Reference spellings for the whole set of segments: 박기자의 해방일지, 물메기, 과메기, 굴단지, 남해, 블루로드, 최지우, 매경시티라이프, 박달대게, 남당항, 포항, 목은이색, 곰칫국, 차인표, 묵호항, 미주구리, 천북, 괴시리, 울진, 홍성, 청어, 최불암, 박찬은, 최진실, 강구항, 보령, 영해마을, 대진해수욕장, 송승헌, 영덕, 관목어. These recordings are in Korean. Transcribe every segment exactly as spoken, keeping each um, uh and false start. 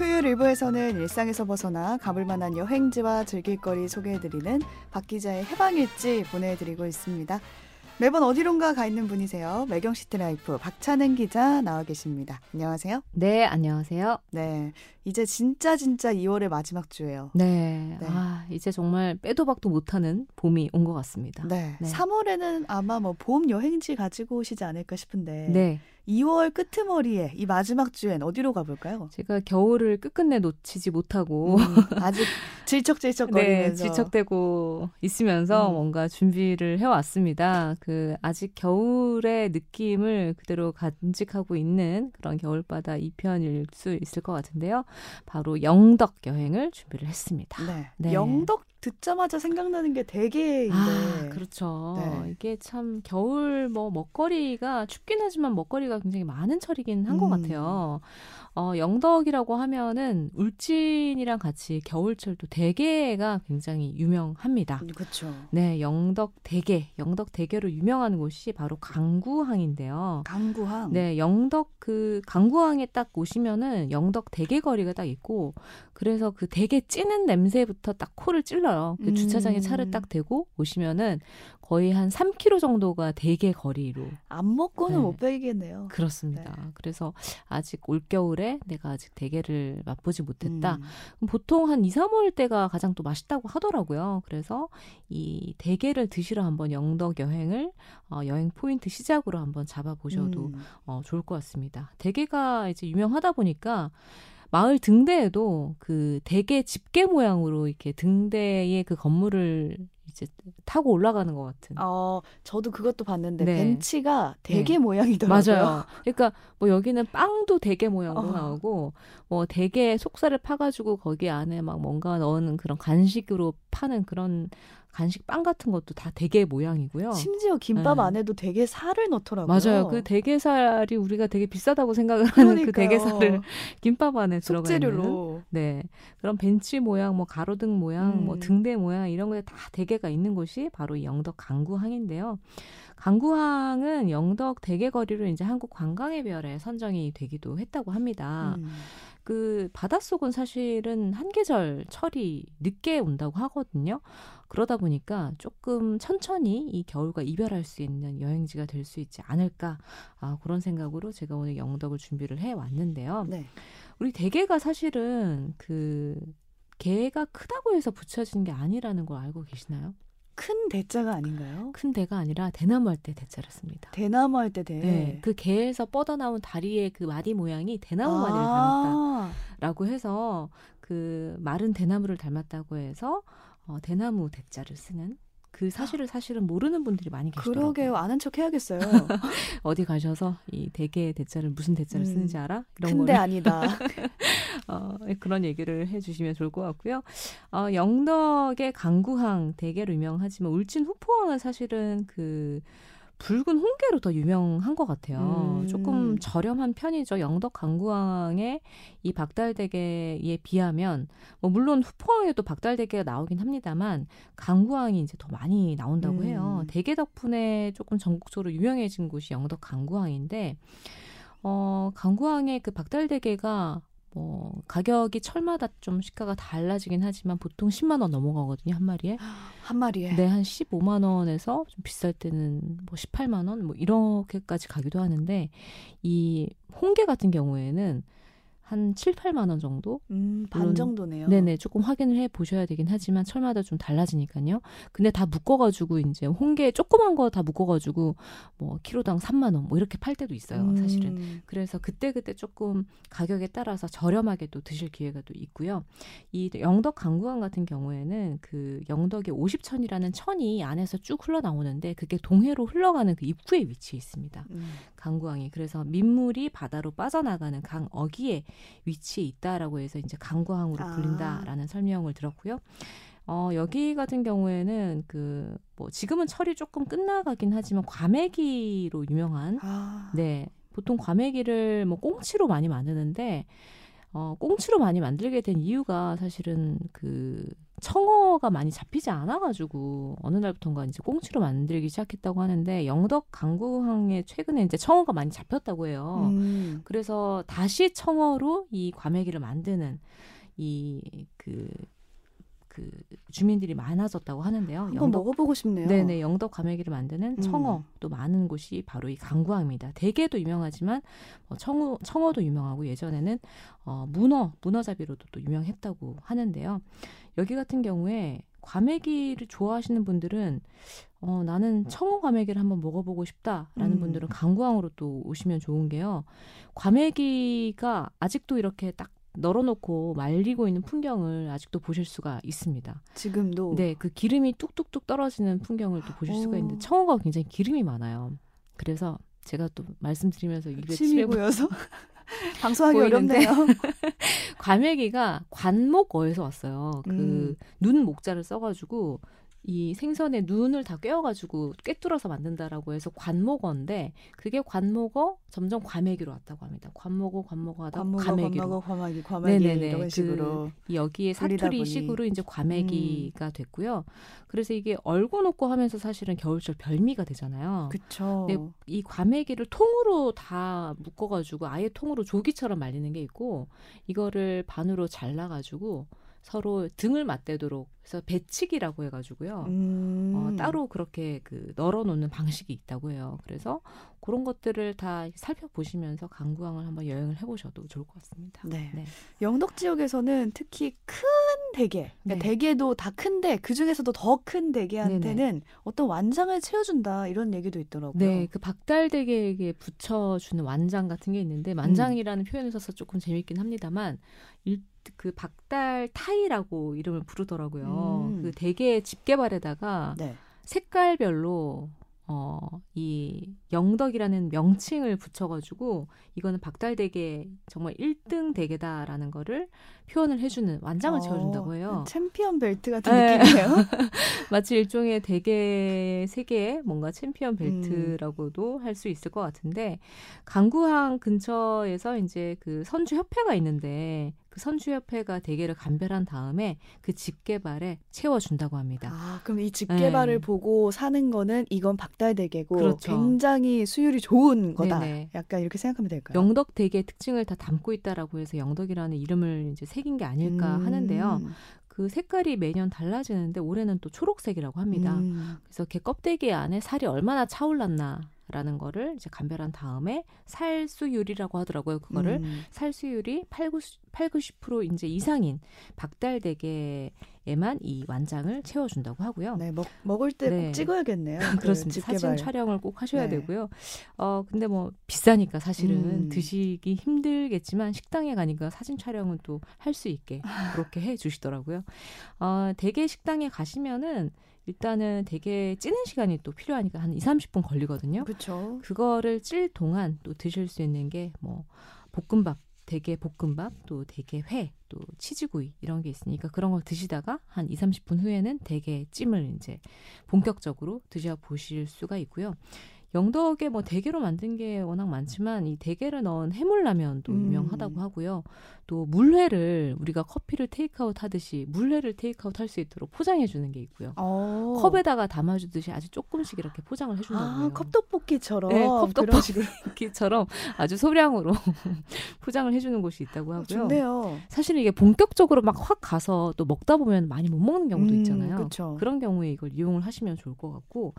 토요일 일부에서는 일상에서 벗어나 가볼만한 여행지와 즐길거리 소개해드리는 박기자의 해방일지 보내드리고 있습니다. 매번 어디론가 가 있는 분이세요. 매경시티라이프 박찬은 기자 나와 계십니다. 안녕하세요. 네, 안녕하세요. 네, 이제 진짜 진짜 이월의 마지막 주예요. 네, 네. 아, 이제 정말 빼도 박도 못하는 봄이 온 것 같습니다. 네. 네, 삼월에는 아마 뭐 봄 여행지 가지고 오시지 않을까 싶은데 네. 이월 끄트머리에 이 마지막 주엔 어디로 가볼까요? 제가 겨울을 끝끝내 놓치지 못하고 음, 아직 질척질척거리면서 네, 질척대고 있으면서 음. 뭔가 준비를 해왔습니다. 그 아직 겨울의 느낌을 그대로 간직하고 있는 그런 겨울바다 이 편일 수 있을 것 같은데요. 바로 영덕 여행을 준비를 했습니다. 네, 네. 영덕 듣자마자 생각나는 게 대게인데. 아, 그렇죠. 네. 이게 참 겨울 뭐 먹거리가 춥긴 하지만 먹거리가 굉장히 많은 철이긴 한 것 음. 같아요. 어, 영덕이라고 하면은 울진이랑 같이 겨울철도 대게가 굉장히 유명합니다. 그렇죠. 네, 영덕 대게, 영덕 대게로 유명한 곳이 바로 강구항인데요. 강구항. 네, 영덕 그 강구항에 딱 오시면은 영덕 대게 거리가 딱 있고, 그래서 그 대게 찌는 냄새부터 딱 코를 찔러요. 그 음. 주차장에 차를 딱 대고 오시면은 거의 한 삼 킬로미터 정도가 대게 거리로. 안 먹고는 네. 못 빼겠네요. 그렇습니다. 네. 그래서 아직 올겨울에 내가 아직 대게를 맛보지 못했다. 음. 그럼 보통 한 이, 삼월 때가 가장 또 맛있다고 하더라고요. 그래서 이 대게를 드시러 한번 영덕 여행을 어, 여행 포인트 시작으로 한번 잡아보셔도 음. 어, 좋을 것 같습니다. 대게가 이제 유명하다 보니까 마을 등대에도 그 대게 집게 모양으로 이렇게 등대의 그 건물을 이제 타고 올라가는 것 같은. 어, 저도 그것도 봤는데 네. 벤치가 대게 네. 모양이더라고요. 맞아요. 그러니까 뭐 여기는 빵도 대게 모양으로 어. 나오고, 뭐 대게 속살을 파가지고 거기 안에 막 뭔가 넣은 그런 간식으로 파는 그런 간식 빵 같은 것도 다 대게 모양이고요. 심지어 김밥 네. 안에도 대게 살을 넣더라고요. 맞아요. 그 대게 살이 우리가 되게 비싸다고 생각을 하는 그 대게 살을 김밥 안에 들어가 속재료로. 네. 그런 벤치 모양, 뭐 가로등 모양, 음. 뭐 등대 모양 이런 거에 다 대게가 있는 곳이 바로 이 영덕 강구항인데요. 강구항은 영덕 대게 거리로 이제 한국 관광의 별에 선정이 되기도 했다고 합니다. 음. 그 바닷속은 사실은 한계절 철이 늦게 온다고 하거든요. 그러다 보니까 조금 천천히 이 겨울과 이별할 수 있는 여행지가 될 수 있지 않을까, 아, 그런 생각으로 제가 오늘 영덕을 준비를 해왔는데요. 네. 우리 대게가 사실은 그 개가 크다고 해서 붙여진 게 아니라는 걸 알고 계시나요? 큰 대자가 아닌가요? 큰 대가 아니라 대나무 할 때 대자를 씁니다. 대나무 할 때 대. 네, 그 개에서 뻗어나온 다리의 그 마디 모양이 대나무 아~ 마디를 닮았다라고 해서 그 마른 대나무를 닮았다고 해서 어, 대나무 대자를 쓰는. 그 사실을 사실은 모르는 분들이 많이 계시더라고요. 그러게요. 아는 척 해야겠어요. 어디 가셔서 이 대게 대자를 무슨 대자를 음, 쓰는지 알아? 이런 근데 거를. 아니다. 어, 그런 얘기를 해주시면 좋을 것 같고요. 어, 영덕의 강구항 대게로 유명하지만 울진 후포항은 사실은 그 붉은 홍게로 더 유명한 것 같아요. 음. 조금 저렴한 편이죠. 영덕 강구항의 이 박달대게에 비하면 뭐 물론 후포항에도 박달대게가 나오긴 합니다만 강구항이 이제 더 많이 나온다고 음. 해요. 대게 덕분에 조금 전국적으로 유명해진 곳이 영덕 강구항인데 어, 강구항의 그 박달대게가 뭐 가격이 철마다 좀 시가가 달라지긴 하지만 보통 십만 원 넘어가거든요. 한 마리에. 한 마리에? 네. 한 십오만 원에서 좀 비쌀 때는 뭐 십팔만 원 뭐 이렇게까지 가기도 하는데 이 홍게 같은 경우에는 한 칠, 팔만 원 정도? 음, 반 정도네요. 네네. 조금 확인을 해보셔야 되긴 하지만 철마다 좀 달라지니까요. 근데 다 묶어가지고 이제 홍게 조그만 거 다 묶어가지고 뭐 키로당 삼만 원 뭐 이렇게 팔 때도 있어요. 음. 사실은. 그래서 그때그때 조금 가격에 따라서 저렴하게 또 드실 기회가 또 있고요. 이 영덕 강구항 같은 경우에는 그 영덕의 오십천이라는 천이 안에서 쭉 흘러나오는데 그게 동해로 흘러가는 그 입구에 위치해 있습니다. 음. 강구항이. 그래서 민물이 바다로 빠져나가는 강 어귀에 위치에 있다라고 해서 이제 강구항으로 아. 불린다라는 설명을 들었고요. 어, 여기 같은 경우에는 그 뭐 지금은 철이 조금 끝나가긴 하지만 과메기로 유명한 아. 네 보통 과메기를 뭐 꽁치로 많이 만드는데 어, 꽁치로 많이 만들게 된 이유가 사실은 그 청어가 많이 잡히지 않아가지고 어느 날부터인가 이제 꽁치로 만들기 시작했다고 하는데 영덕 강구항에 최근에 이제 청어가 많이 잡혔다고 해요. 음. 그래서 다시 청어로 이 과메기를 만드는 이 그 그 주민들이 많아졌다고 하는데요. 한번 영덕, 먹어보고 싶네요. 네네, 영덕 과메기를 만드는 청어 또 음. 많은 곳이 바로 이 강구항입니다. 대게도 유명하지만 청어, 청어도 유명하고 예전에는 어, 문어, 문어잡이로도 또 유명했다고 하는데요. 여기 같은 경우에 과메기를 좋아하시는 분들은 어, 나는 청어 과메기를 한번 먹어보고 싶다라는 음. 분들은 강구항으로 또 오시면 좋은 게요. 과메기가 아직도 이렇게 딱 널어놓고 말리고 있는 풍경을 아직도 보실 수가 있습니다. 지금도? 네. 그 기름이 뚝뚝뚝 떨어지는 풍경을 또 보실 오. 수가 있는데 청어가 굉장히 기름이 많아요. 그래서 제가 또 말씀드리면서 입에 침이 고여서 방송하기 어렵네요. 과메기가 관목어에서 왔어요. 그 눈 음. 목자를 써가지고 이 생선의 눈을 다 꿰어가지고 꿰뚫어서 만든다라고 해서 관목어인데 그게 관목어 점점 과메기로 왔다고 합니다. 관목어 관목어 하다 관목어, 과메기로. 관목어 과메기 과메기 네네네. 이런 식으로 그 여기에 사투리식으로 이제 과메기가 음. 됐고요. 그래서 이게 얼고 놓고 하면서 사실은 겨울철 별미가 되잖아요. 그렇죠. 근데 이 과메기를 통으로 다 묶어가지고 아예 통으로 조기처럼 말리는 게 있고 이거를 반으로 잘라가지고 서로 등을 맞대도록 해서 배치기라고 해가지고요. 음. 어, 따로 그렇게 그 널어놓는 방식이 있다고 해요. 그래서 그런 것들을 다 살펴보시면서 강구항을 한번 여행을 해보셔도 좋을 것 같습니다. 네. 네. 영덕 지역에서는 특히 큰 대게, 그러니까 네. 대게도 다 큰데 그중에서도 더 큰 대게한테는 네네. 어떤 완장을 채워준다 이런 얘기도 있더라고요. 네. 그 박달대게에게 붙여주는 완장 같은 게 있는데 완장이라는 음. 표현을 써서 조금 재밌긴 합니다만 일 그 박달 타이라고 이름을 부르더라고요. 음. 그 대게 집게발에다가 네. 색깔별로 어, 이 영덕이라는 명칭을 붙여가지고 이거는 박달대게 정말 일 등 대게다라는 거를 표현을 해주는 완장을 어, 채워준다고 해요. 챔피언 벨트 같은 네. 느낌이에요. 마치 일종의 대게 세계의 뭔가 챔피언 벨트라고도 음. 할 수 있을 것 같은데 강구항 근처에서 이제 그 선주협회가 있는데 그 선주협회가 대게를 감별한 다음에 그 집게발에 채워준다고 합니다. 아, 그럼 이 집게발을 네. 보고 사는 거는 이건 박달대게고 그렇죠. 굉장히 수율이 좋은 거다. 네네. 약간 이렇게 생각하면 될까요? 영덕 대게의 특징을 다 담고 있다라고 해서 영덕이라는 이름을 이제 새긴 게 아닐까 음. 하는데요. 그 색깔이 매년 달라지는데 올해는 또 초록색이라고 합니다. 음. 그래서 게 껍데기 안에 살이 얼마나 차올랐나. 라는 거를 이제 감별한 다음에 살수율이라고 하더라고요. 그거를 음. 살수율이 팔십, 팔십 퍼센트 이제 이상인 박달대게에만 이 완장을 채워준다고 하고요. 네, 먹, 먹을 때 네. 꼭 찍어야겠네요. 그렇습니다. 그 사진 촬영을 꼭 하셔야 네. 되고요. 어, 근데 뭐 비싸니까 사실은 음. 드시기 힘들겠지만 식당에 가니까 사진 촬영은 또 할 수 있게 그렇게 해주시더라고요. 어, 대게 식당에 가시면은 일단은 되게 찌는 시간이 또 필요하니까 한 이삼십 분 걸리거든요. 그렇죠. 그거를 찔 동안 또 드실 수 있는 게 뭐 볶음밥, 대게 볶음밥, 또 대게 회, 또 치즈구이 이런 게 있으니까 그런 걸 드시다가 한 이삼십 분 후에는 대게 찜을 이제 본격적으로 드셔보실 수가 있고요. 영덕에 뭐 대게로 만든 게 워낙 많지만 이 대게를 넣은 해물라면도 유명하다고 하고요. 또 물회를 우리가 커피를 테이크아웃 하듯이 물회를 테이크아웃 할 수 있도록 포장해 주는 게 있고요. 오. 컵에다가 담아주듯이 아주 조금씩 이렇게 포장을 해준다고요. 아, 컵떡볶이처럼. 네, 컵떡볶이처럼 아주 소량으로 포장을 해주는 곳이 있다고 하고요. 좋네요. 사실 이게 본격적으로 막 확 가서 또 먹다 보면 많이 못 먹는 경우도 있잖아요. 음, 그렇죠. 그런 경우에 이걸 이용을 하시면 좋을 것 같고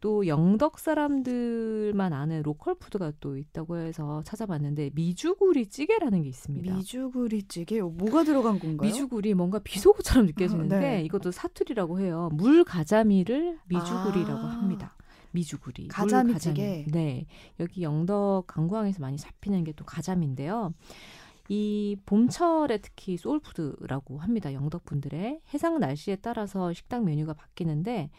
또 영덕 사람들만 아는 로컬 푸드가 또 있다고 해서 찾아봤는데 미주구리 찌개라는 게 있습니다. 미주구리 찌개? 뭐가 들어간 건가요? 미주구리 뭔가 비속어처럼 느껴지는데 아, 네. 이것도 사투리라고 해요. 물 가자미를 미주구리라고 아. 합니다. 미주구리. 가자미 물가자미. 찌개? 네. 여기 영덕 강구항에서 많이 잡히는 게 또 가자미인데요. 이 봄철에 특히 소울푸드라고 합니다. 영덕분들의 해상 날씨에 따라서 식당 메뉴가 바뀌는데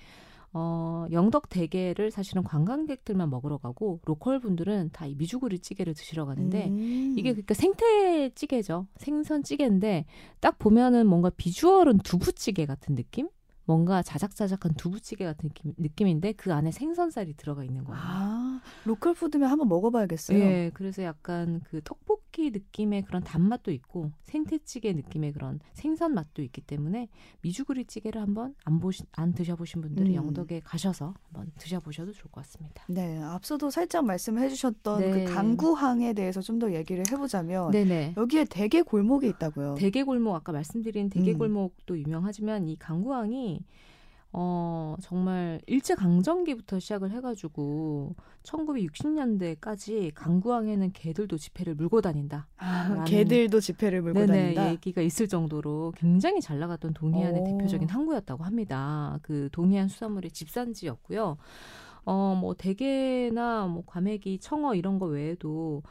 어, 영덕 대게를 사실은 관광객들만 먹으러 가고 로컬 분들은 다 이 미주구리 찌개를 드시러 가는데 음. 이게 그러니까 생태 찌개죠. 생선 찌개인데 딱 보면은 뭔가 비주얼은 두부찌개 같은 느낌? 뭔가 자작자작한 두부찌개 같은 느낌, 느낌인데 그 안에 생선살이 들어가 있는 거예요. 아, 로컬 푸드면 한번 먹어봐야겠어요. 예, 그래서 약간 그 떡볶이 떡볶이 느낌의 그런 단맛도 있고 생태찌개 느낌의 그런 생선 맛도 있기 때문에 미주구리 찌개를 한번 안, 보시, 안 드셔보신 분들은 음. 영덕에 가셔서 한번 드셔보셔도 좋을 것 같습니다. 네, 앞서도 살짝 말씀해 주셨던 네. 그 강구항에 대해서 좀 더 얘기를 해보자면 네네. 여기에 대게 골목이 있다고요. 대게 골목, 아까 말씀드린 대게 음. 골목도 유명하지만 이 강구항이 어 정말 일제강점기부터 시작을 해가지고 천구백육십 년대까지 강구항에는 개들도 지폐를 물고 다닌다. 아, 개들도 지폐를 물고 네네, 다닌다. 얘기가 있을 정도로 굉장히 잘 나갔던 동해안의 오. 대표적인 항구였다고 합니다. 그 동해안 수산물의 집산지였고요. 어 뭐 대게나 뭐 과메기, 청어 이런 거 외에도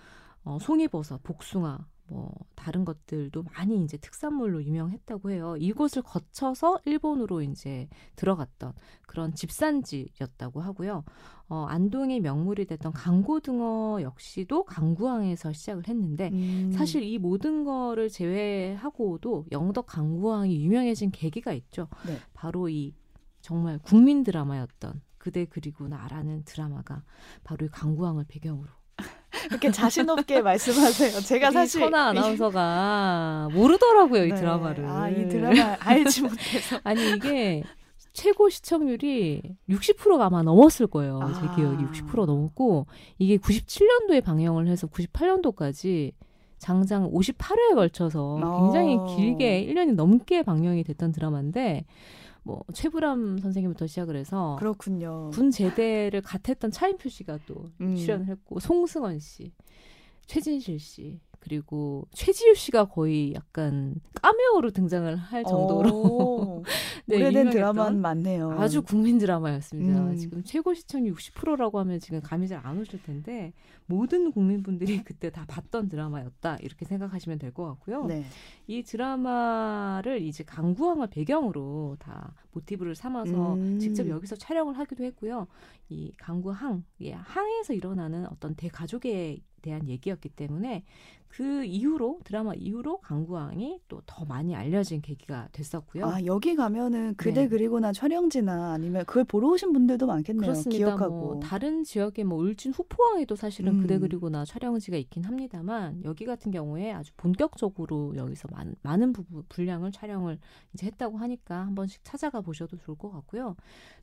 어, 송이버섯, 복숭아. 뭐 다른 것들도 많이 이제 특산물로 유명했다고 해요. 이곳을 거쳐서 일본으로 이제 들어갔던 그런 집산지였다고 하고요. 어, 안동의 명물이 됐던 강고등어 역시도 강구항에서 시작을 했는데 음. 사실 이 모든 거를 제외하고도 영덕 강구항이 유명해진 계기가 있죠. 네. 바로 이 정말 국민 드라마였던 그대 그리고 나라는 드라마가 바로 이 강구항을 배경으로 이렇게 자신 없게 말씀하세요. 제가 사실 천하 아나운서가 모르더라고요, 이 네. 드라마를. 아, 이 드라마 알지 못해서. 아니 이게 최고 시청률이 육십 퍼센트가 아마 넘었을 거예요. 아. 제 기억이 육십 퍼센트 넘었고 이게 구십칠 년도에 방영을 해서 구십팔 년도까지 장장 오십팔 회에 걸쳐서 굉장히 길게 일 년이 넘게 방영이 됐던 드라마인데 뭐 최불암 선생님부터 시작을 해서 그렇군요. 군 제대를 갓했던 차인표 씨가 또 음. 출연을 했고 송승헌 씨, 최진실 씨 그리고 최지우 씨가 거의 약간 카메오로 등장을 할 정도로 네, 오래된 드라마는 많네요. 아주 국민 드라마였습니다. 음. 지금 최고 시청률 육십 퍼센트라고 하면 지금 감이 잘 안 오실 텐데 모든 국민분들이 그때 다 봤던 드라마였다 이렇게 생각하시면 될 것 같고요. 네. 이 드라마를 이제 강구항을 배경으로 다 모티브를 삼아서 음. 직접 여기서 촬영을 하기도 했고요. 이 강구항, 예, 항에서 일어나는 어떤 대가족의 대한 얘기였기 때문에 그 이후로 드라마 이후로 강구항이 또 더 많이 알려진 계기가 됐었고요. 아, 여기 가면은 그대 네. 그리고나 촬영지나 아니면 그걸 보러 오신 분들도 많겠네요. 그렇습니다. 기억하고 뭐 다른 지역에 뭐 울진 후포항에도 사실은 음. 그대 그리고나 촬영지가 있긴 합니다만 여기 같은 경우에 아주 본격적으로 여기서 많, 많은 부분 분량을 촬영을 이제 했다고 하니까 한 번씩 찾아가 보셔도 좋을 것 같고요.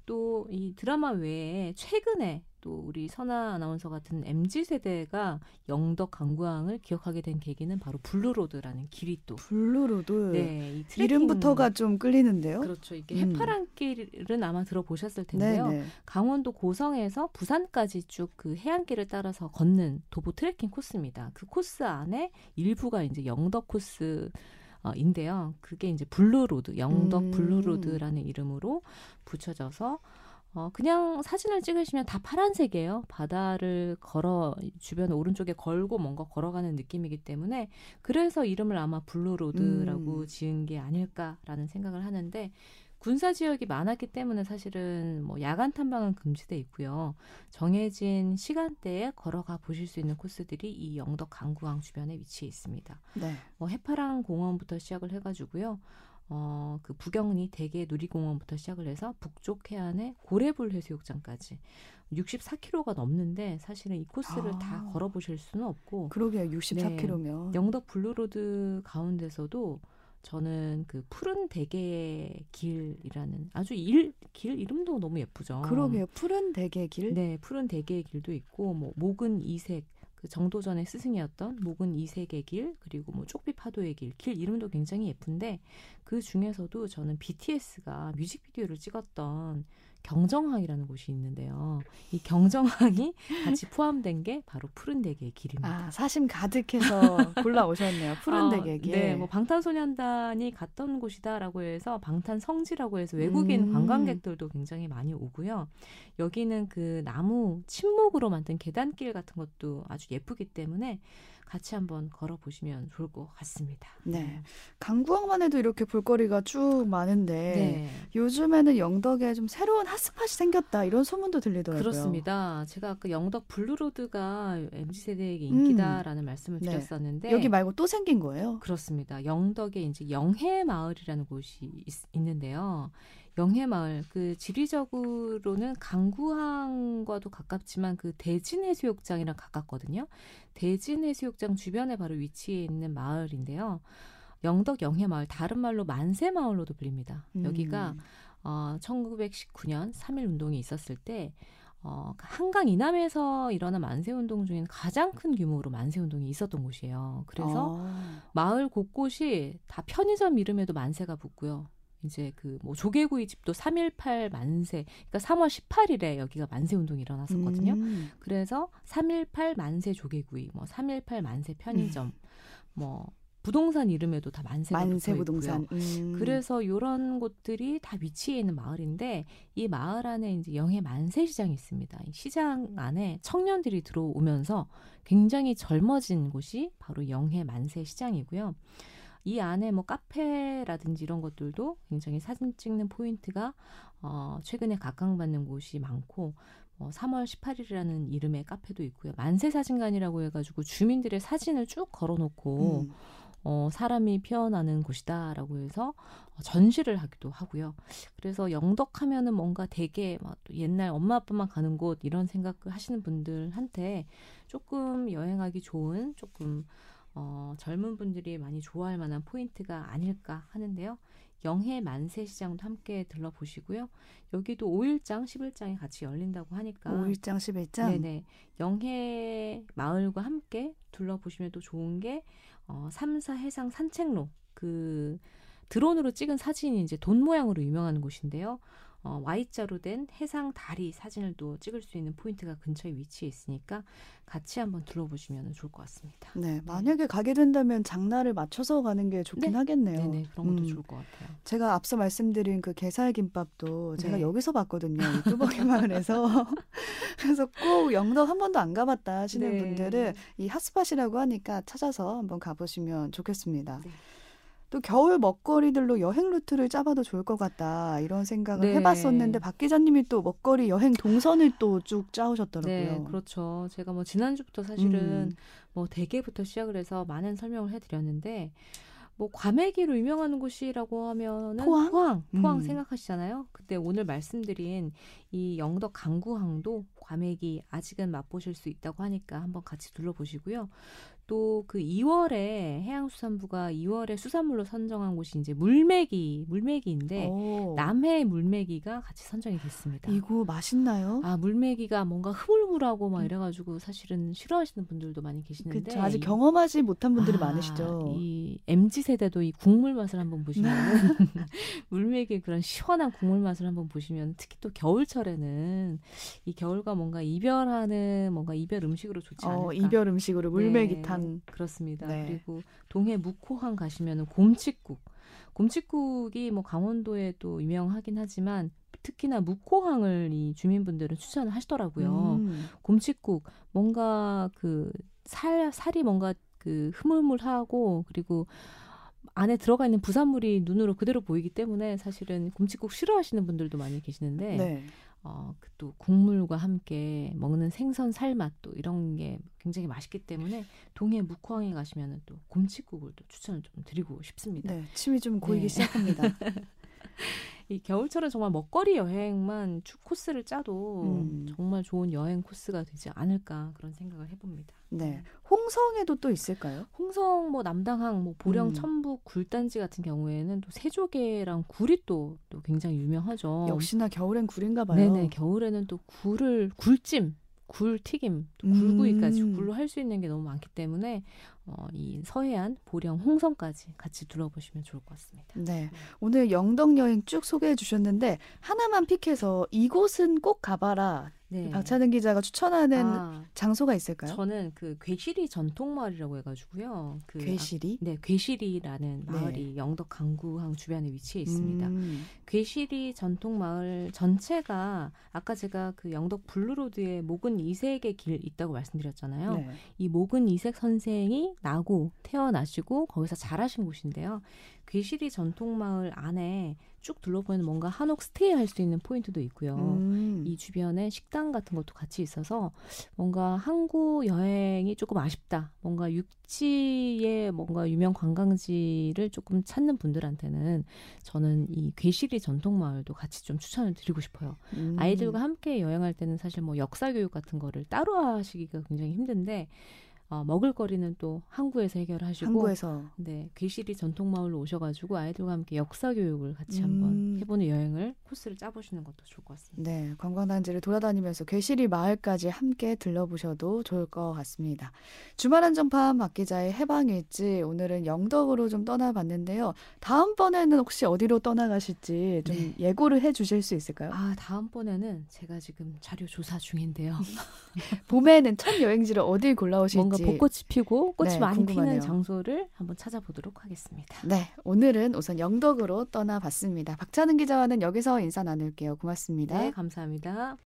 또 이 드라마 외에 최근에 또 우리 선아 아나운서 같은 엠지 세대가 영덕 강구항을 기억하게 된 계기는 바로 블루로드라는 길이 또. 블루로드. 네, 이 트레킹, 이름부터가 좀 끌리는데요. 그렇죠. 이게 음. 해파랑길은 아마 들어보셨을 텐데요. 네네. 강원도 고성에서 부산까지 쭉 그 해안길을 따라서 걷는 도보 트레킹 코스입니다. 그 코스 안에 일부가 이제 영덕 코스. 어, 인데요. 그게 이제 블루로드, 영덕 음. 블루로드라는 이름으로 붙여져서 어, 그냥 사진을 찍으시면 다 파란색이에요. 바다를 걸어 주변 오른쪽에 걸고 뭔가 걸어가는 느낌이기 때문에 그래서 이름을 아마 블루로드라고 음. 지은 게 아닐까라는 생각을 하는데 군사 지역이 많았기 때문에 사실은 뭐 야간 탐방은 금지돼 있고요. 정해진 시간대에 걸어가 보실 수 있는 코스들이 이 영덕 강구항 주변에 위치해 있습니다. 네. 뭐 해파랑 공원부터 시작을 해가지고요. 어, 그 북경리 대게 놀이공원부터 시작을 해서 북쪽 해안의 고래불 해수욕장까지 육십사 킬로미터가 넘는데 사실은 이 코스를 아, 다 걸어보실 수는 없고 그러게요. 육십사 킬로미터면. 네, 영덕 블루로드 가운데서도 저는 그 푸른대게길이라는 아주 일, 길 이름도 너무 예쁘죠. 그러게요. 푸른대게길. 네. 푸른대게길도 있고 뭐 목은이색. 그 정도전의 스승이었던 목은이색의 길 그리고 뭐 쪽비파도의 길, 길 이름도 굉장히 예쁜데 그 중에서도 저는 비티에스가 뮤직비디오를 찍었던 경정항이라는 곳이 있는데요. 이 경정항이 같이 포함된 게 바로 푸른대게의 길입니다. 아, 사심 가득해서 골라오셨네요. 푸른대게의 길. 어, 네, 뭐 방탄소년단이 갔던 곳이다라고 해서 방탄성지라고 해서 외국인 음. 관광객들도 굉장히 많이 오고요. 여기는 그 나무 침목으로 만든 계단길 같은 것도 아주 예쁘기 때문에 같이 한번 걸어보시면 좋을 것 같습니다. 네, 강구항만 해도 이렇게 볼거리가 쭉 많은데 네. 요즘에는 영덕에 좀 새로운 핫스팟이 생겼다 이런 소문도 들리더라고요. 그렇습니다. 제가 아까 영덕 블루로드가 엠지 세대에게 인기다라는 음. 말씀을 드렸었는데 네. 여기 말고 또 생긴 거예요? 그렇습니다. 영덕에 이제 영해마을이라는 곳이 있, 있는데요. 영해마을, 그 지리적으로는 강구항과도 가깝지만 그 대진해수욕장이랑 가깝거든요. 대진해수욕장 주변에 바로 위치해 있는 마을인데요. 영덕 영해마을, 다른 말로 만세마을로도 불립니다. 음. 여기가 어, 천구백십구 년 삼일 운동이 있었을 때 어, 한강 이남에서 일어난 만세운동 중에는 가장 큰 규모로 만세운동이 있었던 곳이에요. 그래서 아. 마을 곳곳이 다 편의점 이름에도 만세가 붙고요. 이제 그 뭐 조개구이집도 삼일팔 만세, 그러니까 삼월 십팔일에 여기가 만세운동이 일어났었거든요. 음. 그래서 삼일팔 만세 조개구이, 뭐 삼일팔 만세 편의점, 음. 뭐 부동산 이름에도 다 만세가 만세 부동산. 음. 그래서 이런 곳들이 다 위치해 있는 마을인데, 이 마을 안에 이제 영해 만세 시장이 있습니다. 이 시장 안에 청년들이 들어오면서 굉장히 젊어진 곳이 바로 영해 만세 시장이고요. 이 안에 뭐 카페라든지 이런 것들도 굉장히 사진 찍는 포인트가 어, 최근에 각광받는 곳이 많고, 뭐 삼월 십팔일이라는 이름의 카페도 있고요. 만세 사진관이라고 해가지고 주민들의 사진을 쭉 걸어놓고 음. 어, 사람이 피어나는 곳이다라고 해서 전시를 하기도 하고요. 그래서 영덕 하면은 뭔가 되게 막 옛날 엄마 아빠만 가는 곳 이런 생각을 하시는 분들한테 조금 여행하기 좋은, 조금 어, 젊은 분들이 많이 좋아할 만한 포인트가 아닐까 하는데요. 영해 만세시장도 함께 들러보시고요. 여기도 오일장, 십일장이 같이 열린다고 하니까. 오일장, 십일장? 네네. 영해 마을과 함께 둘러보시면 또 좋은 게, 어, 삼사해상산책로. 그, 드론으로 찍은 사진이 이제 돈 모양으로 유명한 곳인데요. 어, Y자로 된 해상 다리 사진을 또 찍을 수 있는 포인트가 근처에 위치해 있으니까 같이 한번 둘러보시면 좋을 것 같습니다. 네, 만약에 네. 가게 된다면 장날을 맞춰서 가는 게 좋긴 네. 하겠네요. 네네, 그런 것도 음, 좋을 것 같아요. 제가 앞서 말씀드린 그 게살김밥도 제가 네. 여기서 봤거든요. 뚜벅이 마을에서. 그래서 꼭 영덕 한 번도 안 가봤다 하시는 네. 분들은 이 핫스팟이라고 하니까 찾아서 한번 가보시면 좋겠습니다. 네. 또 겨울 먹거리들로 여행 루트를 짜봐도 좋을 것 같다 이런 생각을 네. 해봤었는데 박 기자님이 또 먹거리 여행 동선을 또 쭉 짜오셨더라고요. 네, 그렇죠. 제가 뭐 지난주부터 사실은 음. 뭐 대게부터 시작을 해서 많은 설명을 해드렸는데, 뭐 과메기로 유명한 곳이라고 하면은 포항, 포항, 포항 음. 생각하시잖아요. 그때 오늘 말씀드린 이 영덕 강구항도 과메기 아직은 맛보실 수 있다고 하니까 한번 같이 둘러보시고요. 또 그 이월에 해양수산부가 이월에 수산물로 선정한 곳이 이제 물메기, 물메기인데 오. 남해 물메기가 같이 선정이 됐습니다. 이거 맛있나요? 아, 물메기가 뭔가 흐물흐물하고 막 이래가지고 사실은 싫어하시는 분들도 많이 계시는데, 그쵸, 아직 이, 경험하지 못한 분들이 아, 많으시죠. 이 엠지 세대도 이 국물 맛을 한번 보시면 물메기의 그런 시원한 국물 맛을 한번 보시면, 특히 또 겨울철에는 이 겨울과 뭔가 이별하는, 뭔가 이별 음식으로 좋지 않을까. 어, 이별 음식으로 물메기 타. 네. 그렇습니다. 네. 그리고 동해 묵호항 가시면은 곰칫국, 곰칫국이 뭐 강원도에 또 유명하긴 하지만 특히나 묵호항을 이 주민분들은 추천을 하시더라고요. 음. 곰칫국 뭔가 그 살 살이 뭔가 그 흐물물하고, 그리고 안에 들어가 있는 부산물이 눈으로 그대로 보이기 때문에 사실은 곰칫국 싫어하시는 분들도 많이 계시는데. 네. 어, 그 또 국물과 함께 먹는 생선 살맛 또 이런 게 굉장히 맛있기 때문에 동해 묵호항에 가시면은 또 곰칫국을 또 추천을 좀 드리고 싶습니다. 네, 침이 좀 고이기 네. 시작합니다. 이 겨울철은 정말 먹거리 여행만 쭉 코스를 짜도 음. 정말 좋은 여행 코스가 되지 않을까 그런 생각을 해봅니다. 네, 홍성에도 또 있을까요? 홍성, 뭐 남당항, 뭐 보령, 음. 천북, 굴단지 같은 경우에는 또 새조개랑 굴이 또, 또 굉장히 유명하죠. 역시나 겨울엔 굴인가 봐요. 네네, 겨울에는 또 굴을 굴찜. 굴튀김, 굴구이까지 음. 굴로 할 수 있는 게 너무 많기 때문에 어, 이 서해안, 보령, 홍성까지 같이 둘러보시면 좋을 것 같습니다. 네, 오늘 영덕 여행 쭉 소개해 주셨는데 하나만 픽해서 이곳은 꼭 가봐라. 네. 박찬은 기자가 추천하는 아, 장소가 있을까요? 저는 그 괴시리 전통마을이라고 해가지고요. 그 괴시리? 아, 네, 괴시리라는 마을이 네. 영덕 강구항 주변에 위치해 있습니다. 음. 괴시리 전통마을 전체가, 아까 제가 그 영덕 블루로드에 목은이색의 길 있다고 말씀드렸잖아요. 네. 이 목은이색 선생이 나고 태어나시고 거기서 자라신 곳인데요. 괴시리 전통마을 안에 쭉 둘러보면 뭔가 한옥 스테이할 수 있는 포인트도 있고요. 음. 이 주변에 식당 같은 것도 같이 있어서 뭔가 항구 여행이 조금 아쉽다, 뭔가 육지의 뭔가 유명 관광지를 조금 찾는 분들한테는 저는 이 괴시리 전통마을도 같이 좀 추천을 드리고 싶어요. 음. 아이들과 함께 여행할 때는 사실 뭐 역사 교육 같은 거를 따로 하시기가 굉장히 힘든데 어, 먹을거리는 또 항구에서 해결하시고 항구에서 네 괴시리 전통마을로 오셔가지고 아이들과 함께 역사 교육을 같이 음. 한번 해보는 여행을 코스를 짜보시는 것도 좋을 것 같습니다. 네, 관광단지를 돌아다니면서 괴시리 마을까지 함께 들러보셔도 좋을 것 같습니다. 주말 한정판 박 기자의 해방일지 오늘은 영덕으로 좀 떠나봤는데요. 다음번에는 혹시 어디로 떠나가실지 좀 네. 예고를 해주실 수 있을까요? 아 다음번에는 제가 지금 자료 조사 중인데요. 봄에는 첫 여행지를 어디 골라오실지 벚꽃이 피고 꽃이 네, 많이 궁금하네요. 피는 장소를 한번 찾아보도록 하겠습니다. 네, 오늘은 우선 영덕으로 떠나봤습니다. 박찬은 기자와는 여기서 인사 나눌게요. 고맙습니다. 네, 감사합니다.